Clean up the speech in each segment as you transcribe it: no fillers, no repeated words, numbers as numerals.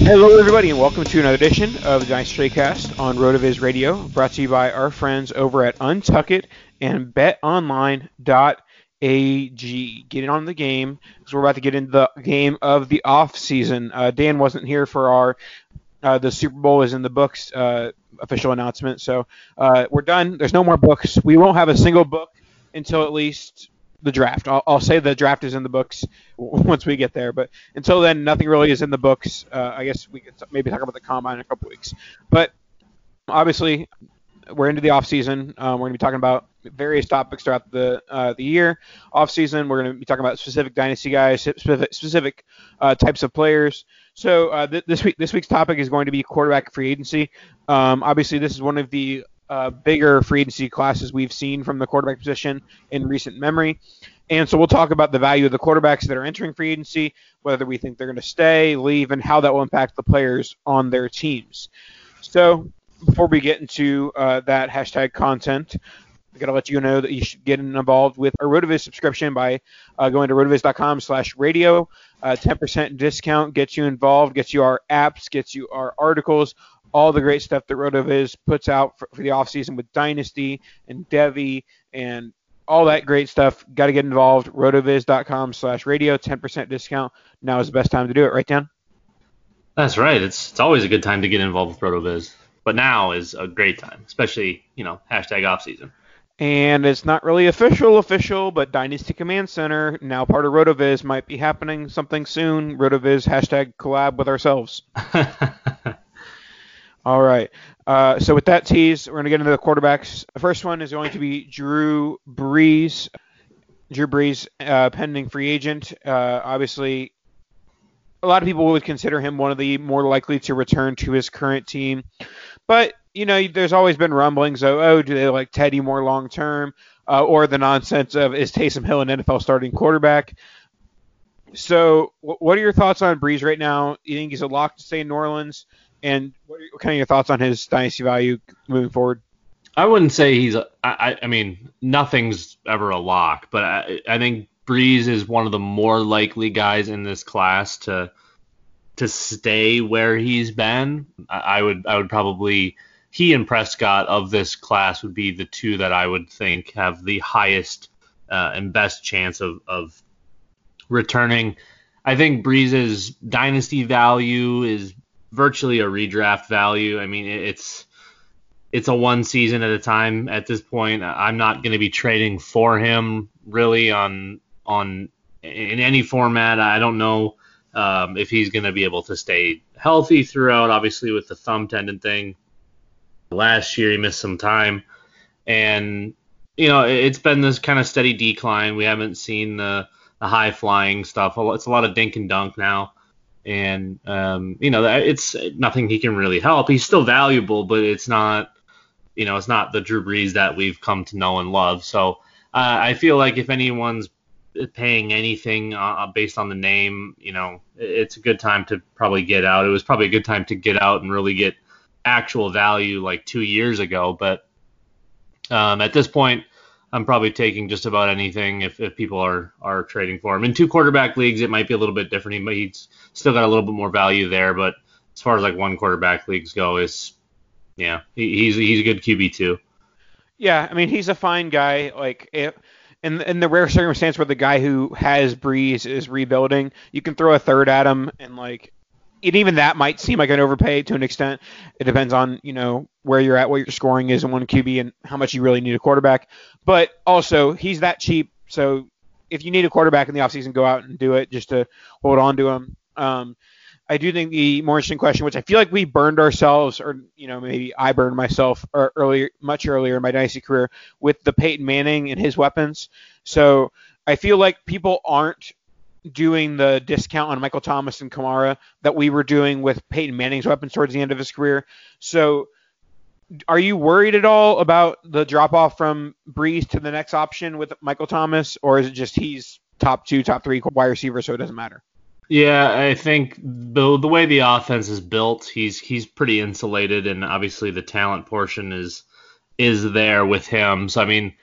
Hello, everybody, and welcome to another edition of the Dynasty Cast on RotoViz Radio, brought to you by our friends over at Untuck It and BetOnline.ag. Get on the game, because we're about to get into the game of the offseason. Dan wasn't here for our the Super Bowl is in the books official announcement, so we're done. There's no more books. We won't have a single book until at least the draft. I'll say the draft is in the books once we get there, but until then, nothing really is in the books. I guess we could maybe talk about the combine in a couple weeks, but obviously we're into the off season. We're going to be talking about various topics throughout the year. Off season, we're going to be talking about specific dynasty guys, specific types of players. So this week's topic is going to be quarterback free agency. Obviously, this is one of the bigger free agency classes we've seen from the quarterback position in recent memory. And so we'll talk about the value of the quarterbacks that are entering free agency, whether we think they're going to stay, leave, and how that will impact the players on their teams. So before we get into that hashtag content, I got to let you know that you should get involved with a RotoViz subscription by going to rotoviz.com/radio. 10% discount gets you involved, gets you our apps, gets you our articles, all the great stuff that RotoViz puts out for the offseason with Dynasty and Devy and all that great stuff. Got to get involved. RotoViz.com/radio, 10% discount. Now is the best time to do it, right, Dan? That's right. It's always a good time to get involved with RotoViz, but now is a great time, especially, hashtag offseason. And it's not really official, but Dynasty Command Center, now part of RotoViz, might be happening something soon. RotoViz, hashtag collab with ourselves. All right. So with that tease, we're going to get into the quarterbacks. The first one is going to be Drew Brees. Drew Brees, pending free agent. Obviously, a lot of people would consider him one of the more likely to return to his current team. But, there's always been rumblings of, do they like Teddy more long-term? Or the nonsense of, is Taysom Hill an NFL starting quarterback? So what are your thoughts on Brees right now? You think he's a lock to stay in New Orleans? And what are kind of your thoughts on his dynasty value moving forward? I wouldn't say nothing's ever a lock, but I think Brees is one of the more likely guys in this class to stay where he's been. I would probably, he and Prescott of this class would be the two that I would think have the highest and best chance of returning. I think Brees' dynasty value is virtually a redraft value. I mean, it's it's a one season at a time at this point. I'm not going to be trading for him really on in any format. I don't know if he's going to be able to stay healthy throughout. Obviously, with the thumb tendon thing last year, he missed some time, and you know it's been this kind of steady decline. We haven't seen the high flying stuff. It's a lot of dink and dunk now. And, you know, it's nothing he can really help. He's still valuable, but it's not the Drew Brees that we've come to know and love. So I feel like if anyone's paying anything based on the name, you know, it's a good time to probably get out. It was probably a good time to get out and really get actual value like 2 years ago. But at this point, I'm probably taking just about anything if people are trading for him. In two quarterback leagues, it might be a little bit different. He's still got a little bit more value there, but as far as like one quarterback leagues go, he's a good QB too. Yeah, I mean he's a fine guy. Like in the rare circumstance where the guy who has Breeze is rebuilding, you can throw a third at him and like. And even that might seem like an overpay to an extent. It depends on, you know, where you're at, what your scoring is in one QB and how much you really need a quarterback. But also, he's that cheap. So if you need a quarterback in the offseason, go out and do it just to hold on to him. I do think the more interesting question, which I feel like we burned ourselves or, you know, maybe I burned myself much earlier in my dynasty career with the Peyton Manning and his weapons. So I feel like people aren't doing the discount on Michael Thomas and Kamara that we were doing with Peyton Manning's weapons towards the end of his career. So are you worried at all about the drop-off from Breeze to the next option with Michael Thomas, or is it just he's top two, top three wide receiver, so it doesn't matter? Yeah, I think the way the offense is built, he's pretty insulated, and obviously the talent portion is there with him. So, I mean,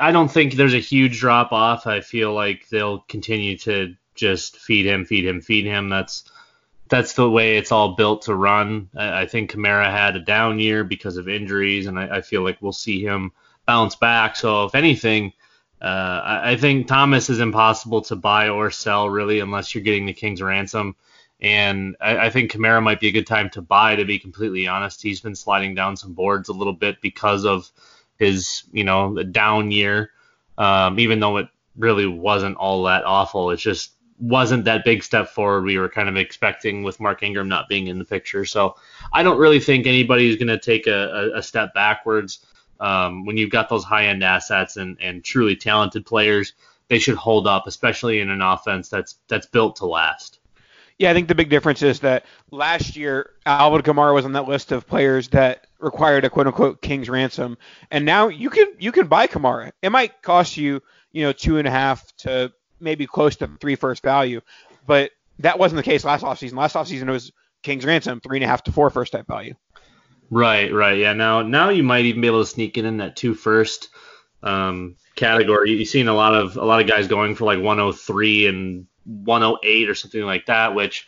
I don't think there's a huge drop off. I feel like they'll continue to just feed him. That's the way it's all built to run. I think Kamara had a down year because of injuries, and I feel like we'll see him bounce back. So if anything, I think Thomas is impossible to buy or sell really unless you're getting the King's ransom. And I think Kamara might be a good time to buy, to be completely honest. He's been sliding down some boards a little bit because of his, you know, the down year, even though it really wasn't all that awful. It just wasn't that big step forward we were kind of expecting with Mark Ingram not being in the picture. So I don't really think anybody's going to take a step backwards. When you've got those high-end assets and truly talented players, they should hold up, especially in an offense that's built to last. Yeah, I think the big difference is that last year, Alvin Kamara was on that list of players that required a quote-unquote King's ransom, and now you can buy Kamara. It might cost you, you know, 2.5 to maybe close to 3 first value, but that wasn't the case last offseason. Last offseason it was King's ransom, 3.5 to 4 first type value. Right, yeah. Now you might even be able to sneak it in that 2 first category. You've seen a lot of guys going for like 103 and 108 or something like that, which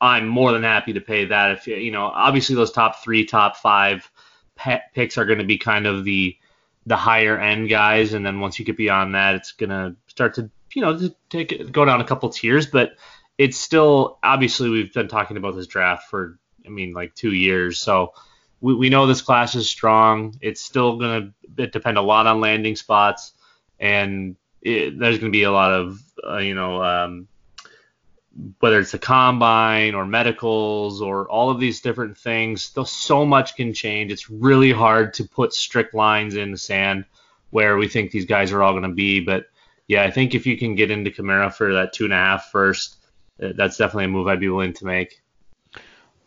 I'm more than happy to pay that. If you know, obviously those top 3, top 5 picks are going to be kind of the higher end guys, and then once you get beyond that, it's going to start to, you know, go down a couple tiers. But it's still, obviously we've been talking about this draft for, I mean, like 2 years, so we know this class is strong. It's still going to depend a lot on landing spots, and there's going to be a lot of whether it's the combine or medicals or all of these different things, still so much can change. It's really hard to put strict lines in the sand where we think these guys are all going to be. But yeah, I think if you can get into Kamara for that 2.5 first, that's definitely a move I'd be willing to make.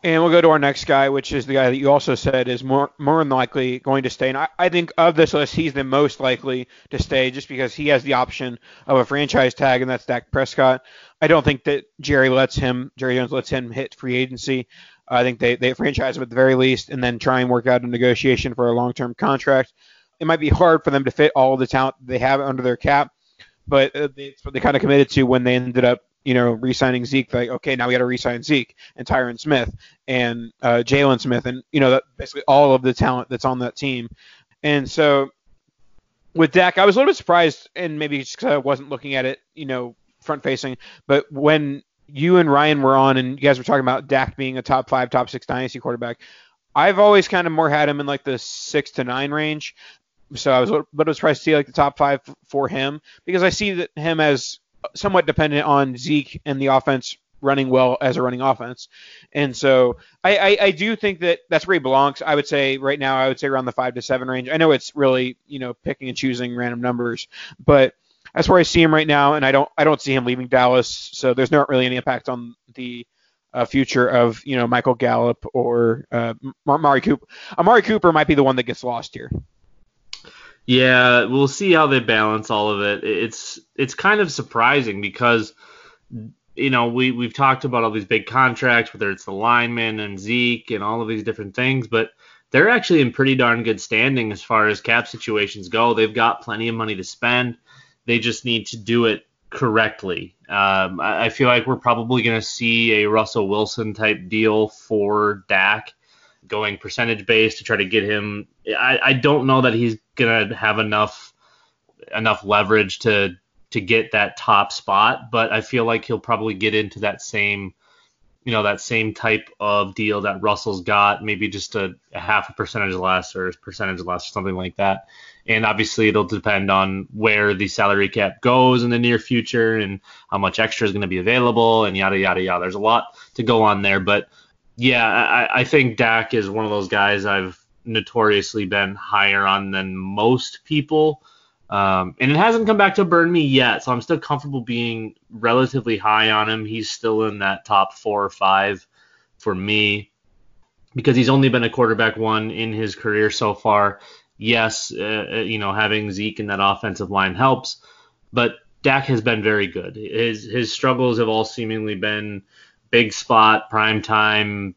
And we'll go to our next guy, which is the guy that you also said is more than likely going to stay. And I think of this list, he's the most likely to stay just because he has the option of a franchise tag, and that's Dak Prescott. I don't think that Jerry Jones lets him hit free agency. I think they franchise him at the very least and then try and work out a negotiation for a long-term contract. It might be hard for them to fit all the talent they have under their cap, but it's what they kind of committed to when they ended up, you know, re-signing Zeke. Like, okay, now we got to re-sign Zeke and Tyron Smith and Jalen Smith and, you know, that basically all of the talent that's on that team. And so with Dak, I was a little bit surprised, and maybe just because I wasn't looking at it, you know, front-facing, but when you and Ryan were on and you guys were talking about Dak being a top 5, top 6 dynasty quarterback, I've always kind of more had him in like the 6 to 9 range. So I was a little surprised to see like the top 5 for him, because I see that him as somewhat dependent on Zeke and the offense running well as a running offense. And so I do think that that's where he belongs. I would say right now, I would say around the 5 to 7 range. I know it's really, you know, picking and choosing random numbers, but that's where I see him right now. And I don't see him leaving Dallas. So there's not really any impact on the future of, you know, Michael Gallup or Amari Cooper. Amari Cooper might be the one that gets lost here. Yeah, we'll see how they balance all of it. It's kind of surprising because, you know, we've talked about all these big contracts, whether it's the linemen and Zeke and all of these different things, but they're actually in pretty darn good standing as far as cap situations go. They've got plenty of money to spend. They just need to do it correctly. I feel like we're probably going to see a Russell Wilson type deal for Dak, going percentage based to try to get him. I don't know that he's going to have enough leverage to get that top spot, but I feel like he'll probably get into that same, you know, that same type of deal that Russell's got, maybe just a half a percentage less or a percentage less or something like that. And obviously it'll depend on where the salary cap goes in the near future and how much extra is going to be available and yada, yada, yada. There's a lot to go on there, but yeah, I think Dak is one of those guys I've notoriously been higher on than most people. And it hasn't come back to burn me yet, so I'm still comfortable being relatively high on him. He's still in that top 4 or 5 for me because he's only been a quarterback one in his career so far. Yes, you know, having Zeke in that offensive line helps, but Dak has been very good. His struggles have all seemingly been big spot, prime time.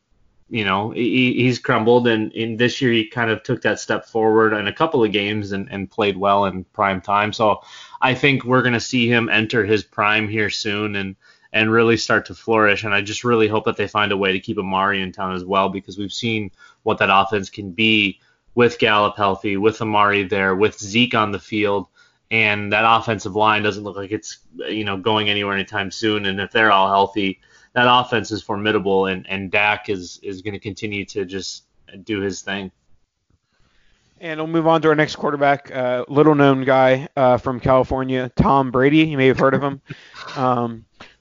You know, he's crumbled, and in this year he kind of took that step forward in a couple of games and played well in prime time. So I think we're going to see him enter his prime here soon and really start to flourish. And I just really hope that they find a way to keep Amari in town as well, because we've seen what that offense can be with Gallup healthy, with Amari there, with Zeke on the field. And that offensive line doesn't look like it's, you know, going anywhere anytime soon. And if they're all healthy, that offense is formidable, and Dak is going to continue to just do his thing. And we'll move on to our next quarterback, little-known guy from California, Tom Brady. You may have heard of him.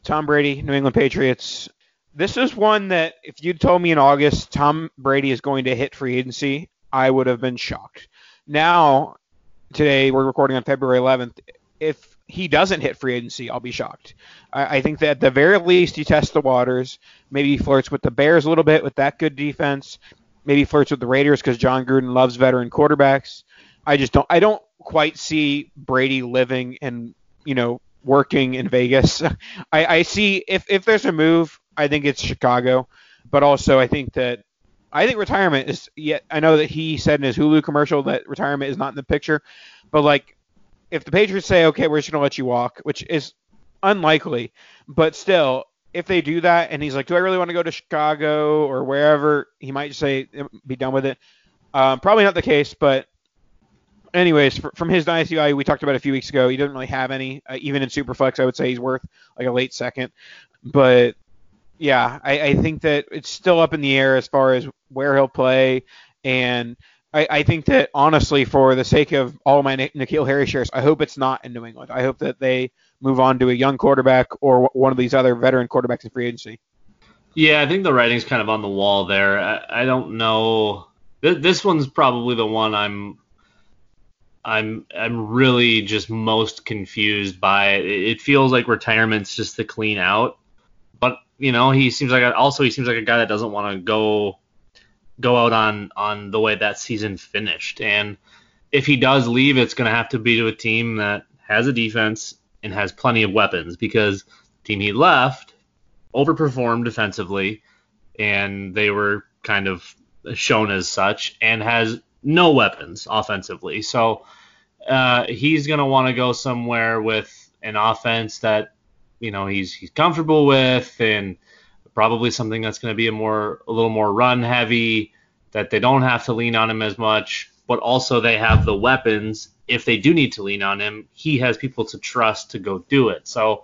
Tom Brady, New England Patriots. This is one that if you told me in August Tom Brady is going to hit free agency, I would have been shocked. Now, today, we're recording on February 11th. If he doesn't hit free agency, I'll be shocked. I think that at the very least he tests the waters, maybe flirts with the Bears a little bit with that good defense, maybe flirts with the Raiders because John Gruden loves veteran quarterbacks. I don't quite see Brady living and, you know, working in Vegas. I see if there's a move, I think it's Chicago, but also I think retirement is yet. I know that he said in his Hulu commercial that retirement is not in the picture, but like, if the Patriots say, okay, we're just going to let you walk, which is unlikely, but still, if they do that and he's like, do I really want to go to Chicago or wherever, he might say, be done with it. Probably not the case, but anyways, from his dynasty value, we talked about a few weeks ago, he didn't really have any. Even in Superflex, I would say he's worth like a late second. But yeah, I think that it's still up in the air as far as where he'll play, and I think that, honestly, for the sake of all my N'Keal Harry shares, I hope it's not in New England. I hope that they move on to a young quarterback or one of these other veteran quarterbacks in free agency. Yeah, I think the writing's kind of on the wall there. I don't know. This one's probably the one I'm really just most confused by. It feels like retirement's just the clean out. But, you know, he seems like a guy that doesn't want to go out on the way that season finished. And if he does leave, it's going to have to be to a team that has a defense and has plenty of weapons, because the team he left overperformed defensively, and they were kind of shown as such, and has no weapons offensively. So he's going to want to go somewhere with an offense that, you know, he's comfortable with, and probably something that's going to be a little more run heavy, that they don't have to lean on him as much, but also they have the weapons. If they do need to lean on him, he has people to trust to go do it. So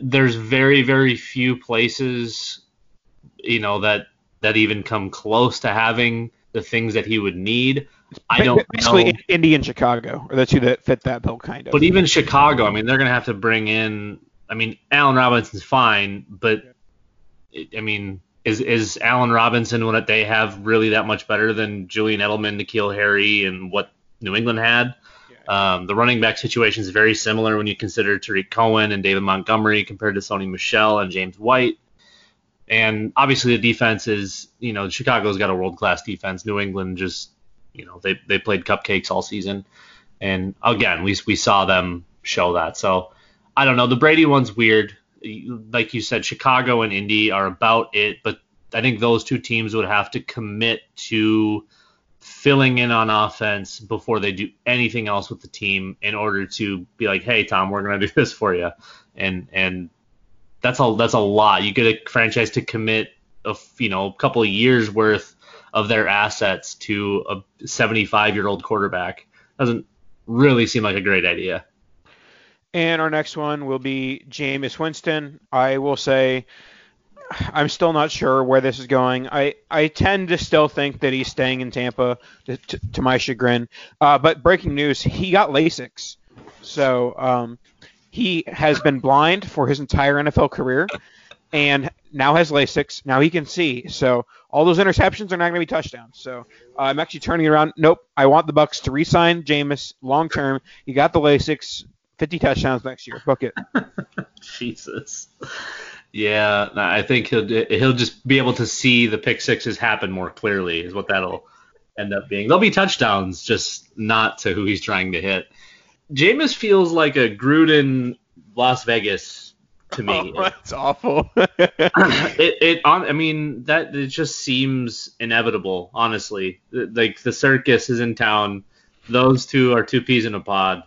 there's very, very few places, you know, that that even come close to having the things that he would need. I don't Basically, know. Indy and Chicago are the two that fit that bill, kind of. But even Chicago, I mean, they're going to have to bring in. I mean, Allen Robinson's fine, but I mean, is Allen Robinson what they have really that much better than Julian Edelman, N'Keal Harry, and what New England had? Yeah. The running back situation is very similar when you consider Tariq Cohen and David Montgomery compared to Sony Michel and James White. And obviously the defense is, you know, Chicago's got a world-class defense. New England just, you know, they played cupcakes all season. And again, we saw them show that. So I don't know. The Brady one's weird. Like you said, Chicago and Indy are about it. But I think those two teams would have to commit to filling in on offense before they do anything else with the team in order to be like, hey, Tom, we're going to do this for you. And that's a lot. You get a franchise to commit a couple of years worth of their assets to a 75-year-old quarterback. Doesn't really seem like a great idea. And our next one will be Jameis Winston. I will say I'm still not sure where this is going. I tend to still think that he's staying in Tampa, to my chagrin. But breaking news, he got LASIKs. So he has been blind for his entire NFL career and now has LASIKs. Now he can see. So all those interceptions are not going to be touchdowns. So I'm actually turning around. Nope, I want the Bucs to re-sign Jameis long-term. He got the LASIKs. 50 touchdowns next year. Book it. Jesus. Yeah, I think he'll just be able to see the pick sixes happen more clearly is what that'll end up being. There'll be touchdowns, just not to who he's trying to hit. Jameis feels like a Gruden Las Vegas to me. Oh, that's awful. It just seems inevitable, honestly. Like the circus is in town. Those two are two peas in a pod.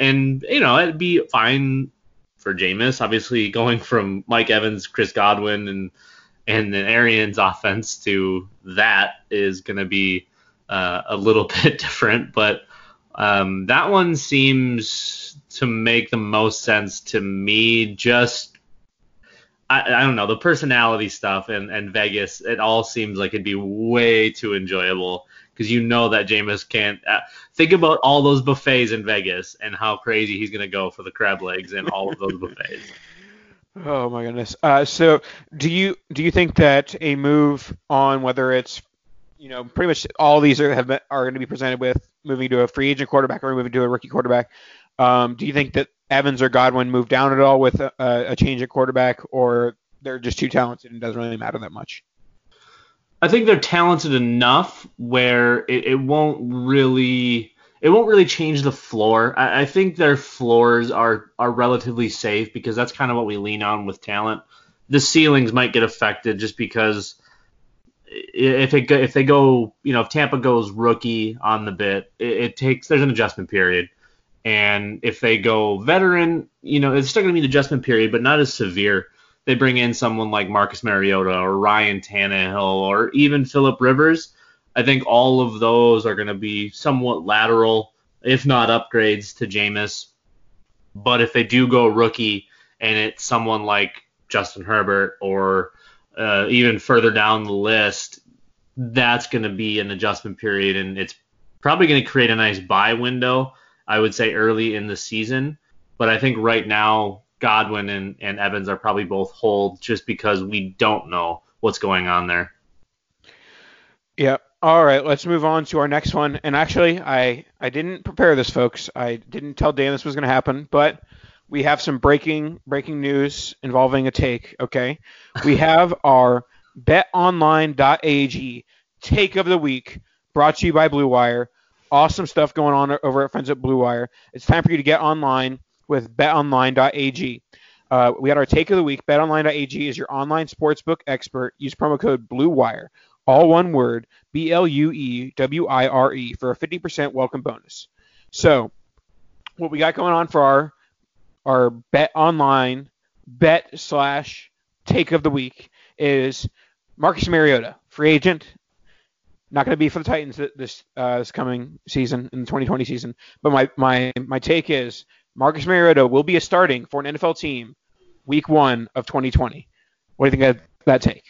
And, you know, it'd be fine for Jameis, obviously, going from Mike Evans, Chris Godwin, and the Arians offense to that is going to be a little bit different. But that one seems to make the most sense to me. Just, I don't know, the personality stuff and Vegas, it all seems like it'd be way too enjoyable. Because you know that Jameis can't think about all those buffets in Vegas and how crazy he's going to go for the crab legs and all of those buffets. Oh, my goodness. So do you think that a move on whether it's, you know, pretty much all these are going to be presented with moving to a free agent quarterback or moving to a rookie quarterback? Do you think that Evans or Godwin move down at all with a change at quarterback, or they're just too talented and it doesn't really matter that much? I think they're talented enough where it won't really change the floor. I think their floors are relatively safe because that's kind of what we lean on with talent. The ceilings might get affected just because if Tampa goes rookie on the bit, there's an adjustment period. And if they go veteran, you know, it's still going to be an adjustment period, but not as severe. They bring in someone like Marcus Mariota or Ryan Tannehill or even Phillip Rivers. I think all of those are going to be somewhat lateral, if not upgrades to Jameis. But if they do go rookie and it's someone like Justin Herbert or even further down the list, that's going to be an adjustment period. And it's probably going to create a nice bye window, I would say, early in the season. But I think right now, Godwin and Evans are probably both hold just because we don't know what's going on there. Yeah. All right. Let's move on to our next one. And actually, I didn't prepare this, folks. I didn't tell Dan this was going to happen, but we have some breaking news involving a take. Okay. We have our BetOnline.ag take of the week brought to you by Blue Wire. Awesome stuff going on over at Friends at Blue Wire. It's time for you to get online with BetOnline.ag. We had our take of the week. BetOnline.ag is your online sportsbook expert. Use promo code BLUEWIRE, all one word, BLUEWIRE, for a 50% welcome bonus. So what we got going on for our BetOnline bet/take of the week is Marcus Mariota, free agent. Not going to be for the Titans this coming season, in the 2020 season. But my take is Marcus Mariota will be starting for an NFL team week 1 of 2020. What do you think of that take?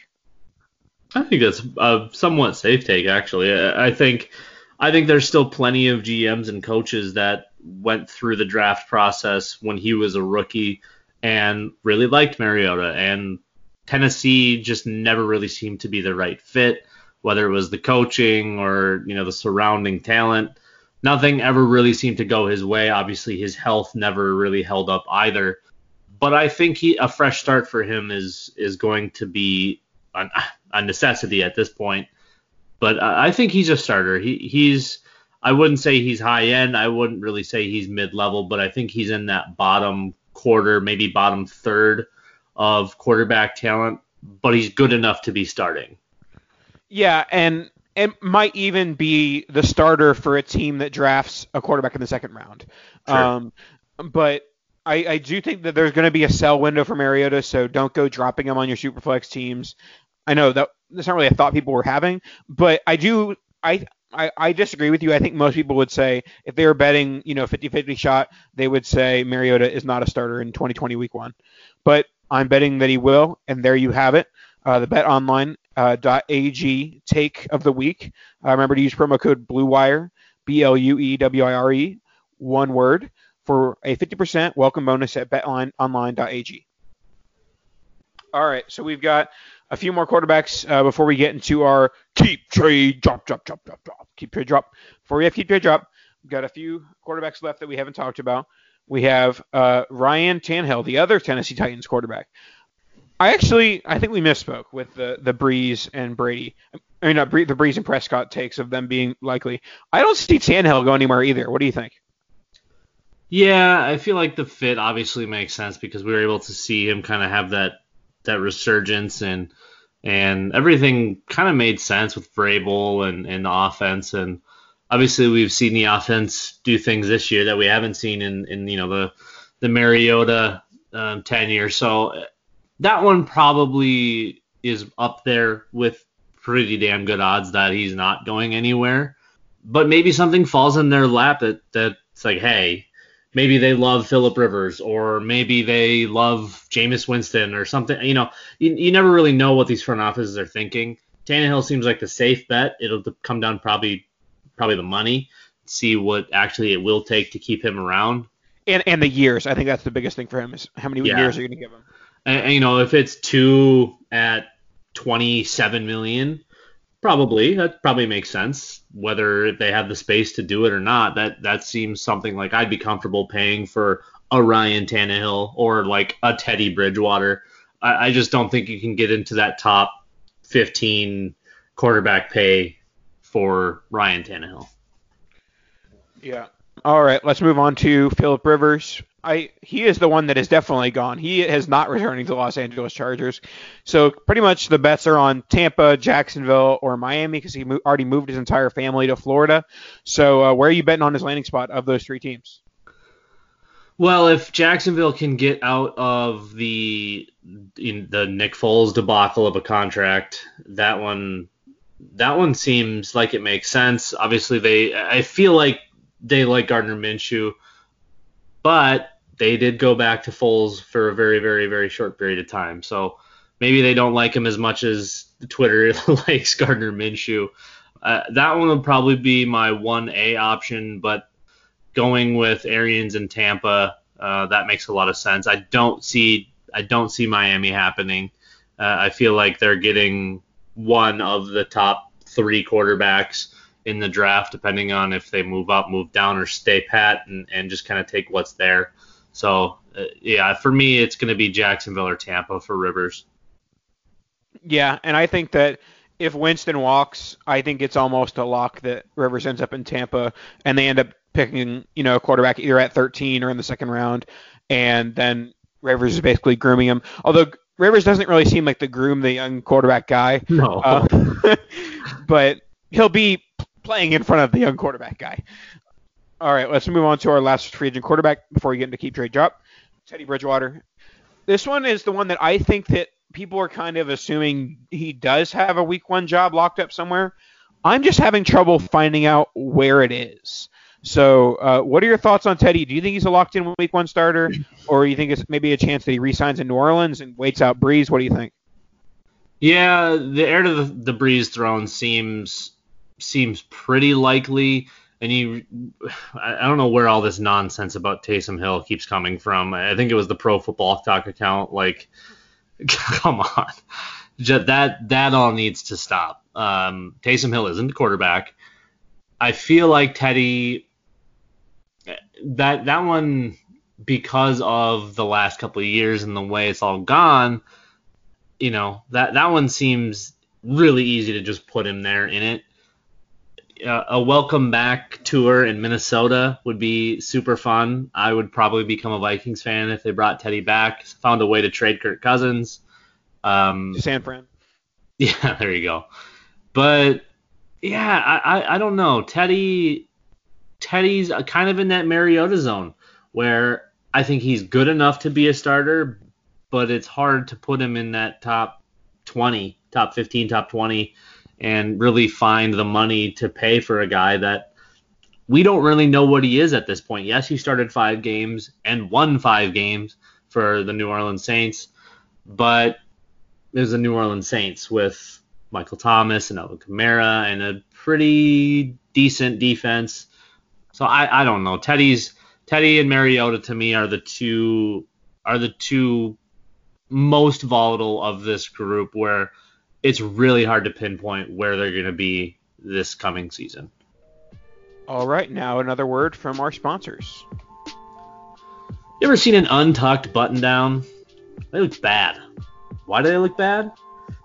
I think that's a somewhat safe take, actually. I think there's still plenty of GMs and coaches that went through the draft process when he was a rookie and really liked Mariota, and Tennessee just never really seemed to be the right fit, whether it was the coaching or, you know, the surrounding talent. Nothing ever really seemed to go his way. Obviously, his health never really held up either. But I think a fresh start for him is going to be a necessity at this point. But I think he's a starter. He's I wouldn't say he's high end. I wouldn't really say he's mid-level, but I think he's in that bottom quarter, maybe bottom third of quarterback talent. But he's good enough to be starting. Yeah, and it might even be the starter for a team that drafts a quarterback in the second round. Sure. But I do think that there's going to be a sell window for Mariota, so don't go dropping him on your Superflex teams. I know that's not really a thought people were having, but I disagree with you. I think most people would say if they were betting, you know, 50-50 shot, they would say Mariota is not a starter in 2020 week one. But I'm betting that he will, and there you have it. The BetOnline.ag take of the week. Remember to use promo code BLUEWIRE, BLUEWIRE, one word, for a 50% welcome bonus at BetOnline.ag. All right, so we've got a few more quarterbacks before we get into our keep trade drop. Keep trade drop. Before we have keep trade drop, we've got a few quarterbacks left that we haven't talked about. We have Ryan Tannehill, the other Tennessee Titans quarterback. I think we misspoke with the Breeze and Brady. I mean, not the Breeze and Prescott takes of them being likely. I don't see Tannehill go anywhere either. What do you think? Yeah, I feel like the fit obviously makes sense because we were able to see him kind of have that resurgence and everything kind of made sense with Vrabel and the offense. And obviously we've seen the offense do things this year that we haven't seen in you know, the Mariota tenure. So that one probably is up there with pretty damn good odds that he's not going anywhere. But maybe something falls in their lap that's like, hey, maybe they love Phillip Rivers, or maybe they love Jameis Winston or something. You know, you never really know what these front offices are thinking. Tannehill seems like the safe bet. It'll come down probably the money, see what actually it will take to keep him around. And the years. I think that's the biggest thing for him is how many years are you going to give him. And, you know, if it's 2 at $27 million, that probably makes sense. Whether they have the space to do it or not, that seems something like I'd be comfortable paying for a Ryan Tannehill or like a Teddy Bridgewater. I just don't think you can get into that top 15 quarterback pay for Ryan Tannehill. Yeah. All right, let's move on to Phillip Rivers. He is the one that is definitely gone. He is not returning to the Los Angeles Chargers. So pretty much the bets are on Tampa, Jacksonville, or Miami because he already moved his entire family to Florida. So where are you betting on his landing spot of those three teams? Well, if Jacksonville can get out of the Nick Foles debacle of a contract, that one seems like it makes sense. Obviously, I feel like they like Gardner Minshew. But they did go back to Foles for a very, very, very short period of time. So maybe they don't like him as much as Twitter likes Gardner Minshew. That one would probably be my 1A option, but going with Arians and Tampa, that makes a lot of sense. I don't see Miami happening. I feel like they're getting one of the top three quarterbacks in the draft, depending on if they move up, move down, or stay pat and just kind of take what's there. So, yeah, for me, it's going to be Jacksonville or Tampa for Rivers. Yeah, and I think that if Winston walks, I think it's almost a lock that Rivers ends up in Tampa, and they end up picking, you know, a quarterback either at 13 or in the second round, and then Rivers is basically grooming him. Although Rivers doesn't really seem like the groom the young quarterback guy. No. But he'll be playing in front of the young quarterback guy. All right, let's move on to our last free agent quarterback before we get into keep trade drop. Teddy Bridgewater. This one is the one that I think that people are kind of assuming he does have a week one job locked up somewhere. I'm just having trouble finding out where it is. So what are your thoughts on Teddy? Do you think he's a locked in week one starter, or do you think it's maybe a chance that he re-signs in New Orleans and waits out Breeze? What do you think? Yeah, the heir to the debris throne seems pretty likely. And I don't know where all this nonsense about Taysom Hill keeps coming from. I think it was the Pro Football Talk account. Like, come on. That all needs to stop. Taysom Hill isn't the quarterback. I feel like Teddy, that one, because of the last couple of years and the way it's all gone, you know, that one seems really easy to just put him there in it. A welcome back tour in Minnesota would be super fun. I would probably become a Vikings fan if they brought Teddy back, found a way to trade Kirk Cousins. San Fran. Yeah, there you go. But yeah, I don't know. Teddy's kind of in that Mariota zone where I think he's good enough to be a starter, but it's hard to put him in that top 20, top 15, top 20, and really find the money to pay for a guy that we don't really know what he is at this point. Yes, he started 5 games and won 5 games for the New Orleans Saints, but there's the New Orleans Saints with Michael Thomas and Alvin Kamara and a pretty decent defense. So I don't know. Teddy and Mariota to me are the two most volatile of this group, where it's really hard to pinpoint where they're going to be this coming season. All right, now another word from our sponsors. You ever seen an untucked button-down? They look bad. Why do they look bad?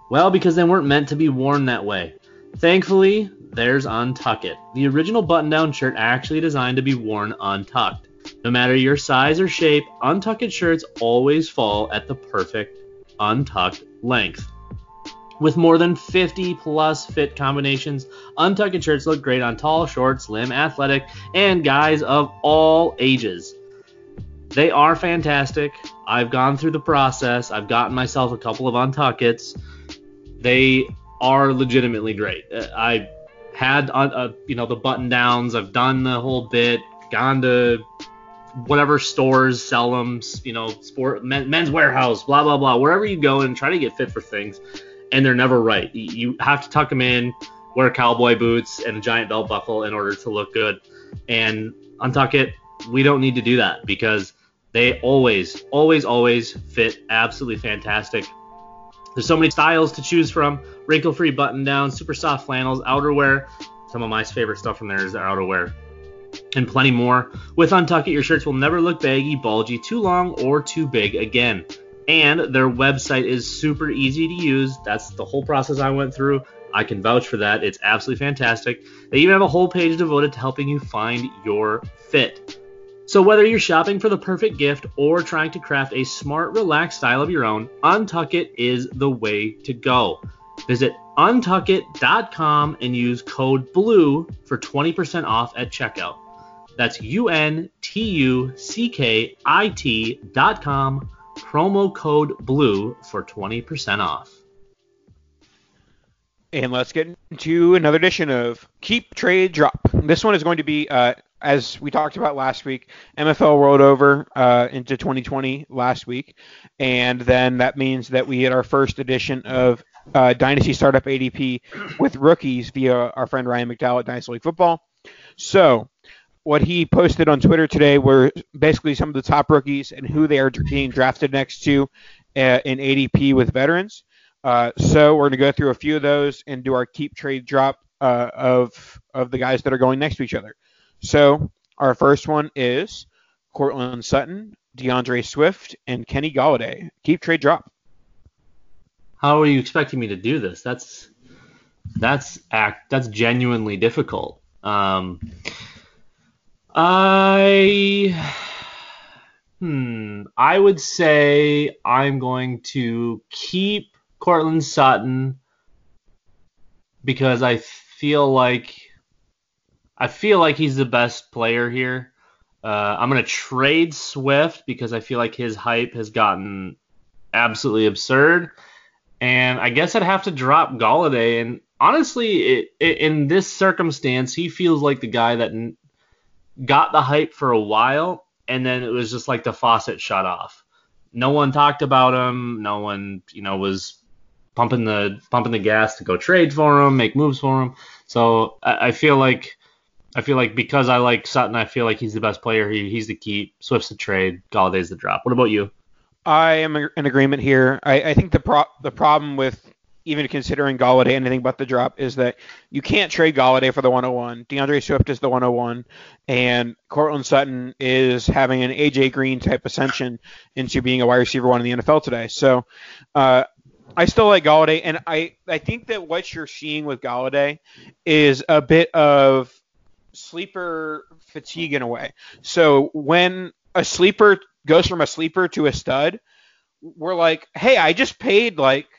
Well, because they weren't meant to be worn that way. Thankfully, there's Untuck It, the original button-down shirt actually designed to be worn untucked. No matter your size or shape, Untuck It shirts always fall at the perfect untucked length. With more than 50-plus fit combinations, Untuck It shirts look great on tall, short, slim, athletic, and guys of all ages. They are fantastic. I've gone through the process. I've gotten myself a couple of Untuck Its. They are legitimately great. I had the button-downs. I've done the whole bit, gone to whatever stores sell them, Men's Warehouse, blah, blah, blah, wherever you go and try to get fit for things. And they're never right. You have to tuck them in, wear cowboy boots and a giant belt buckle in order to look good. And Untuck It, we don't need to do that because they always, always, always fit absolutely fantastic. There's so many styles to choose from. Wrinkle-free button-downs, super soft flannels, outerwear. Some of my favorite stuff from there is their outerwear. And plenty more. With Untuck It, your shirts will never look baggy, bulgy, too long, or too big again. And their website is super easy to use. That's the whole process I went through. I can vouch for that. It's absolutely fantastic. They even have a whole page devoted to helping you find your fit. So whether you're shopping for the perfect gift or trying to craft a smart, relaxed style of your own, Untuck It is the way to go. Visit untuckit.com and use code BLUE for 20% off at checkout. That's UNTUCKIT.com. Promo code BLUE for 20% off. And let's get into another edition of Keep Trade Drop. This one is going to be, as we talked about last week, MFL rolled over into 2020 last week. And then that means that we had our first edition of Dynasty Startup ADP with rookies via our friend Ryan McDowell at Dynasty League Football. So what he posted on Twitter today were basically some of the top rookies and who they are being drafted next to in ADP with veterans. So we're going to go through a few of those and do our keep trade drop of the guys that are going next to each other. So our first one is Cortland Sutton, DeAndre Swift, and Kenny Golladay. Keep trade drop. How are you expecting me to do this? That's genuinely difficult. I would say I'm going to keep Cortland Sutton because I feel like he's the best player here. I'm going to trade Swift because I feel like his hype has gotten absolutely absurd. And I guess I'd have to drop Golladay. And honestly, in this circumstance, he feels like the guy that got the hype for a while, and then it was just like the faucet shut off. No one talked about him. No one, was pumping the gas to go trade for him, make moves for him. So I feel like because I like Sutton, I feel like he's the best player. He's the keep. Swift's the trade. Galladay's the drop. What about you? I am in agreement here. I think the problem with even considering Galladay anything but the drop is that you can't trade Galladay for the 101. DeAndre Swift is the 101, and Cortland Sutton is having an A.J. Green type ascension into being a wide receiver one in the NFL today. So I still like Galladay, and I think that what you're seeing with Galladay is a bit of sleeper fatigue in a way. So when a sleeper goes from a sleeper to a stud, we're like, hey, I just paid like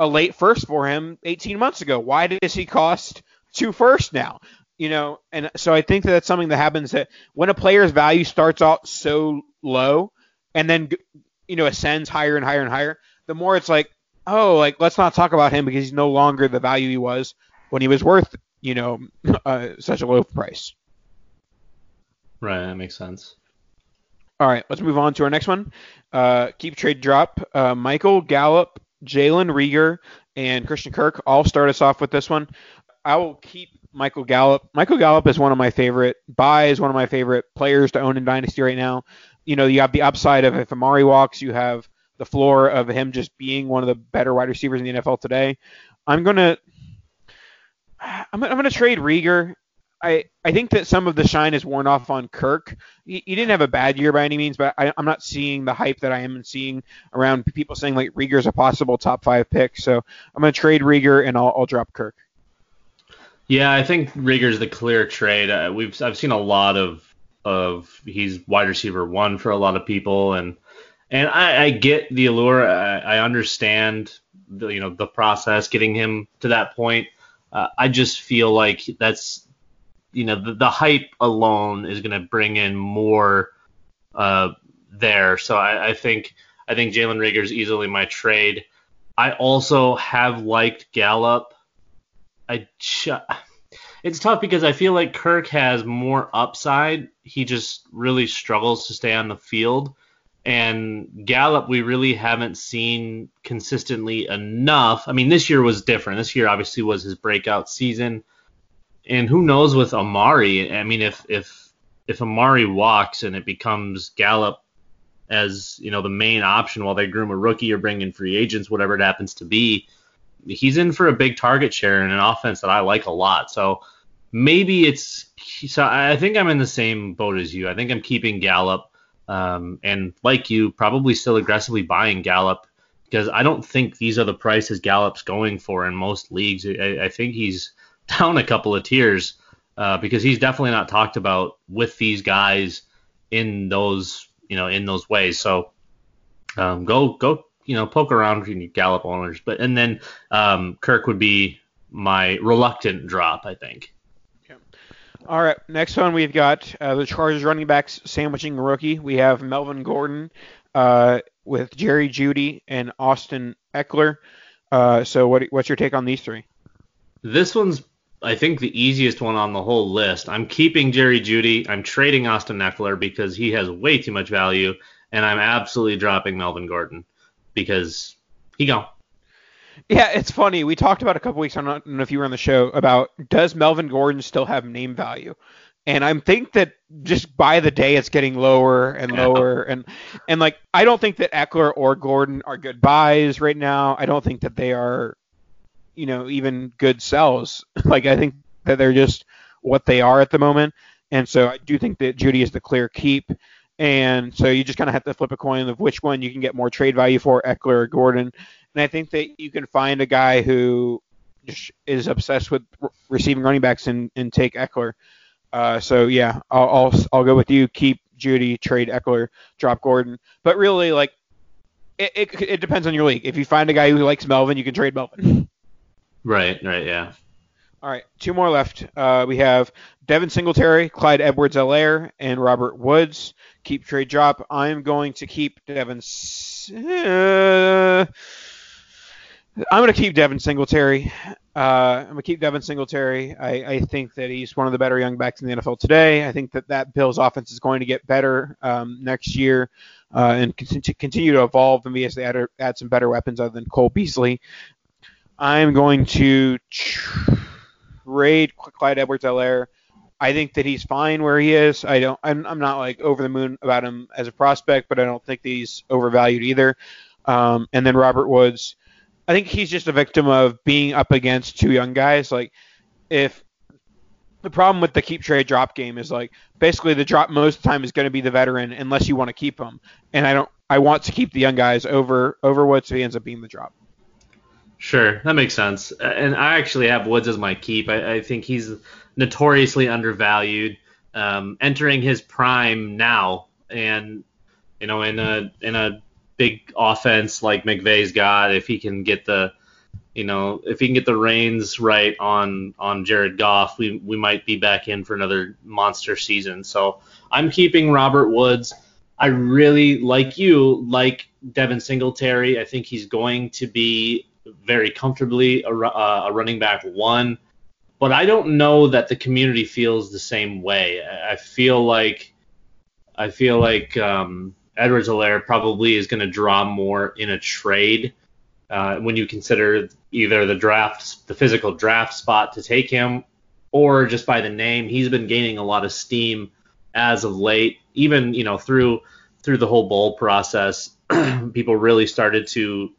a late first for him 18 months ago. Why does he cost 2 firsts now? You know, and so I think that that's something that happens, that when a player's value starts out so low and then, you know, ascends higher and higher and higher, the more it's like, oh, like, let's not talk about him because he's no longer the value he was when he was worth, you know, such a low price. Right. That makes sense. All right, let's move on to our next one. Keep, trade, drop. Michael Gallup, Jalen Reagor, and Christian Kirk all start us off with this one. I will keep Michael Gallup. Michael Gallup is one of my favorite buys, one of my favorite players to own in Dynasty right now. You know, you have the upside of if Amari walks, you have the floor of him just being one of the better wide receivers in the NFL today. I'm gonna trade Reagor. I think that some of the shine is worn off on Kirk. He didn't have a bad year by any means, but I'm not seeing the hype that I am seeing around people saying like Reagor's a possible top 5 pick. So I'm going to trade Reagor and I'll drop Kirk. Yeah, I think Reagor's the clear trade. I've seen a lot of he's wide receiver 1 for a lot of people, and I get the allure. I understand the process getting him to that point. I just feel like that's, you know, the hype alone is going to bring in more there. So I think Jalen Reagor is easily my trade. I also have liked Gallup. It's tough because I feel like Kirk has more upside. He just really struggles to stay on the field. And Gallup, we really haven't seen consistently enough. I mean, this year was different. This year obviously was his breakout season. And who knows with Amari? I mean, if Amari walks and it becomes Gallup as, you know, the main option while they groom a rookie or bring in free agents, whatever it happens to be, he's in for a big target share in an offense that I like a lot. So maybe I think I'm in the same boat as you. I think I'm keeping Gallup, and like you, probably still aggressively buying Gallup because I don't think these are the prices Gallup's going for in most leagues. I think he's down a couple of tiers because he's definitely not talked about with these guys in those ways. So go poke around for Gallup owners, and then Kirk would be my reluctant drop, I think. Okay. All right, next one we've got the Chargers running backs sandwiching rookie. We have Melvin Gordon with Jerry Jeudy and Austin Eckler. So what's your take on these three? This one's, I think, the easiest one on the whole list. I'm keeping Jerry Jeudy. I'm trading Austin Eckler because he has way too much value, and I'm absolutely dropping Melvin Gordon because he gone. Yeah, it's funny. We talked about a couple weeks, I don't know if you were on the show, about does Melvin Gordon still have name value? And I think that just by the day it's getting lower and lower. And like, I don't think that Eckler or Gordon are good buys right now. I don't think that they are, you know, even good sells. Like, I think that they're just what they are at the moment. And so I do think that Jeudy is the clear keep. And so you just kind of have to flip a coin of which one you can get more trade value for, Eckler or Gordon. And I think that you can find a guy who just is obsessed with receiving running backs and take Eckler. So yeah, I'll go with you. Keep Jeudy, trade Eckler, drop Gordon. But really, like, it depends on your league. If you find a guy who likes Melvin, you can trade Melvin. Right, yeah. All right, 2 more left. We have Devin Singletary, Clyde Edwards-Helaire, and Robert Woods. Keep, trade, drop. I'm going to keep Devin Singletary. I think that he's one of the better young backs in the NFL today. I think that Bills offense is going to get better next year and continue to evolve and be as they add some better weapons other than Cole Beasley. I'm going to trade Clyde Edwards-Helaire. I think that he's fine where he is. I'm not like over the moon about him as a prospect, but I don't think that he's overvalued either. And then Robert Woods, I think he's just a victim of being up against two young guys. Like, if the problem with the keep, trade, drop game is like basically the drop most of the time is going to be the veteran unless you want to keep him. And I want to keep the young guys over Woods, so he ends up being the drop. Sure, that makes sense. And I actually have Woods as my keep. I think he's notoriously undervalued, entering his prime now, and you know, in a big offense like McVay's got, if he can get the, you know, if he can get the reins right on Jared Goff, we might be back in for another monster season. So I'm keeping Robert Woods. I really like Devin Singletary. I think he's going to be very comfortably a running back one, but I don't know that the community feels the same way. I feel like Edwards-Helaire probably is going to draw more in a trade when you consider either the physical draft spot to take him, or just by the name. He's been gaining a lot of steam as of late, even, you know, through the whole bowl process. People really started to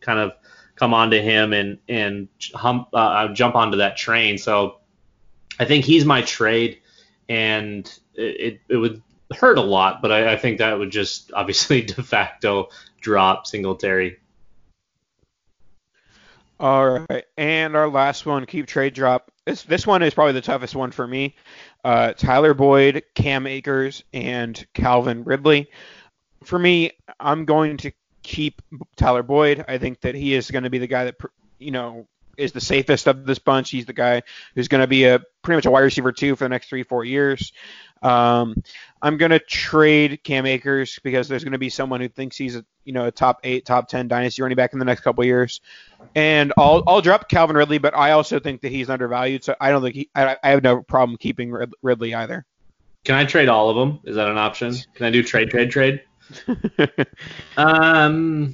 kind of come onto him and jump onto that train. So I think he's my trade, and it would hurt a lot, but I think that would just obviously de facto drop Singletary. All right, and our last one, keep, trade, drop. This one is probably the toughest one for me. Tyler Boyd, Cam Akers, and Calvin Ridley. For me, I'm going to keep Tyler Boyd. I think that he is going to be the guy that, you know, is the safest of this bunch. He's the guy who's going to be pretty much a wide receiver too for the next 3-4 years. I'm going to trade Cam Akers because there's going to be someone who thinks he's a top 8, top 10 dynasty running back in the next couple of years. And I'll drop Calvin Ridley, but I also think that he's undervalued, so I don't think I have no problem keeping Ridley either. Can I trade all of them? Is that an option? Can I do trade? Man,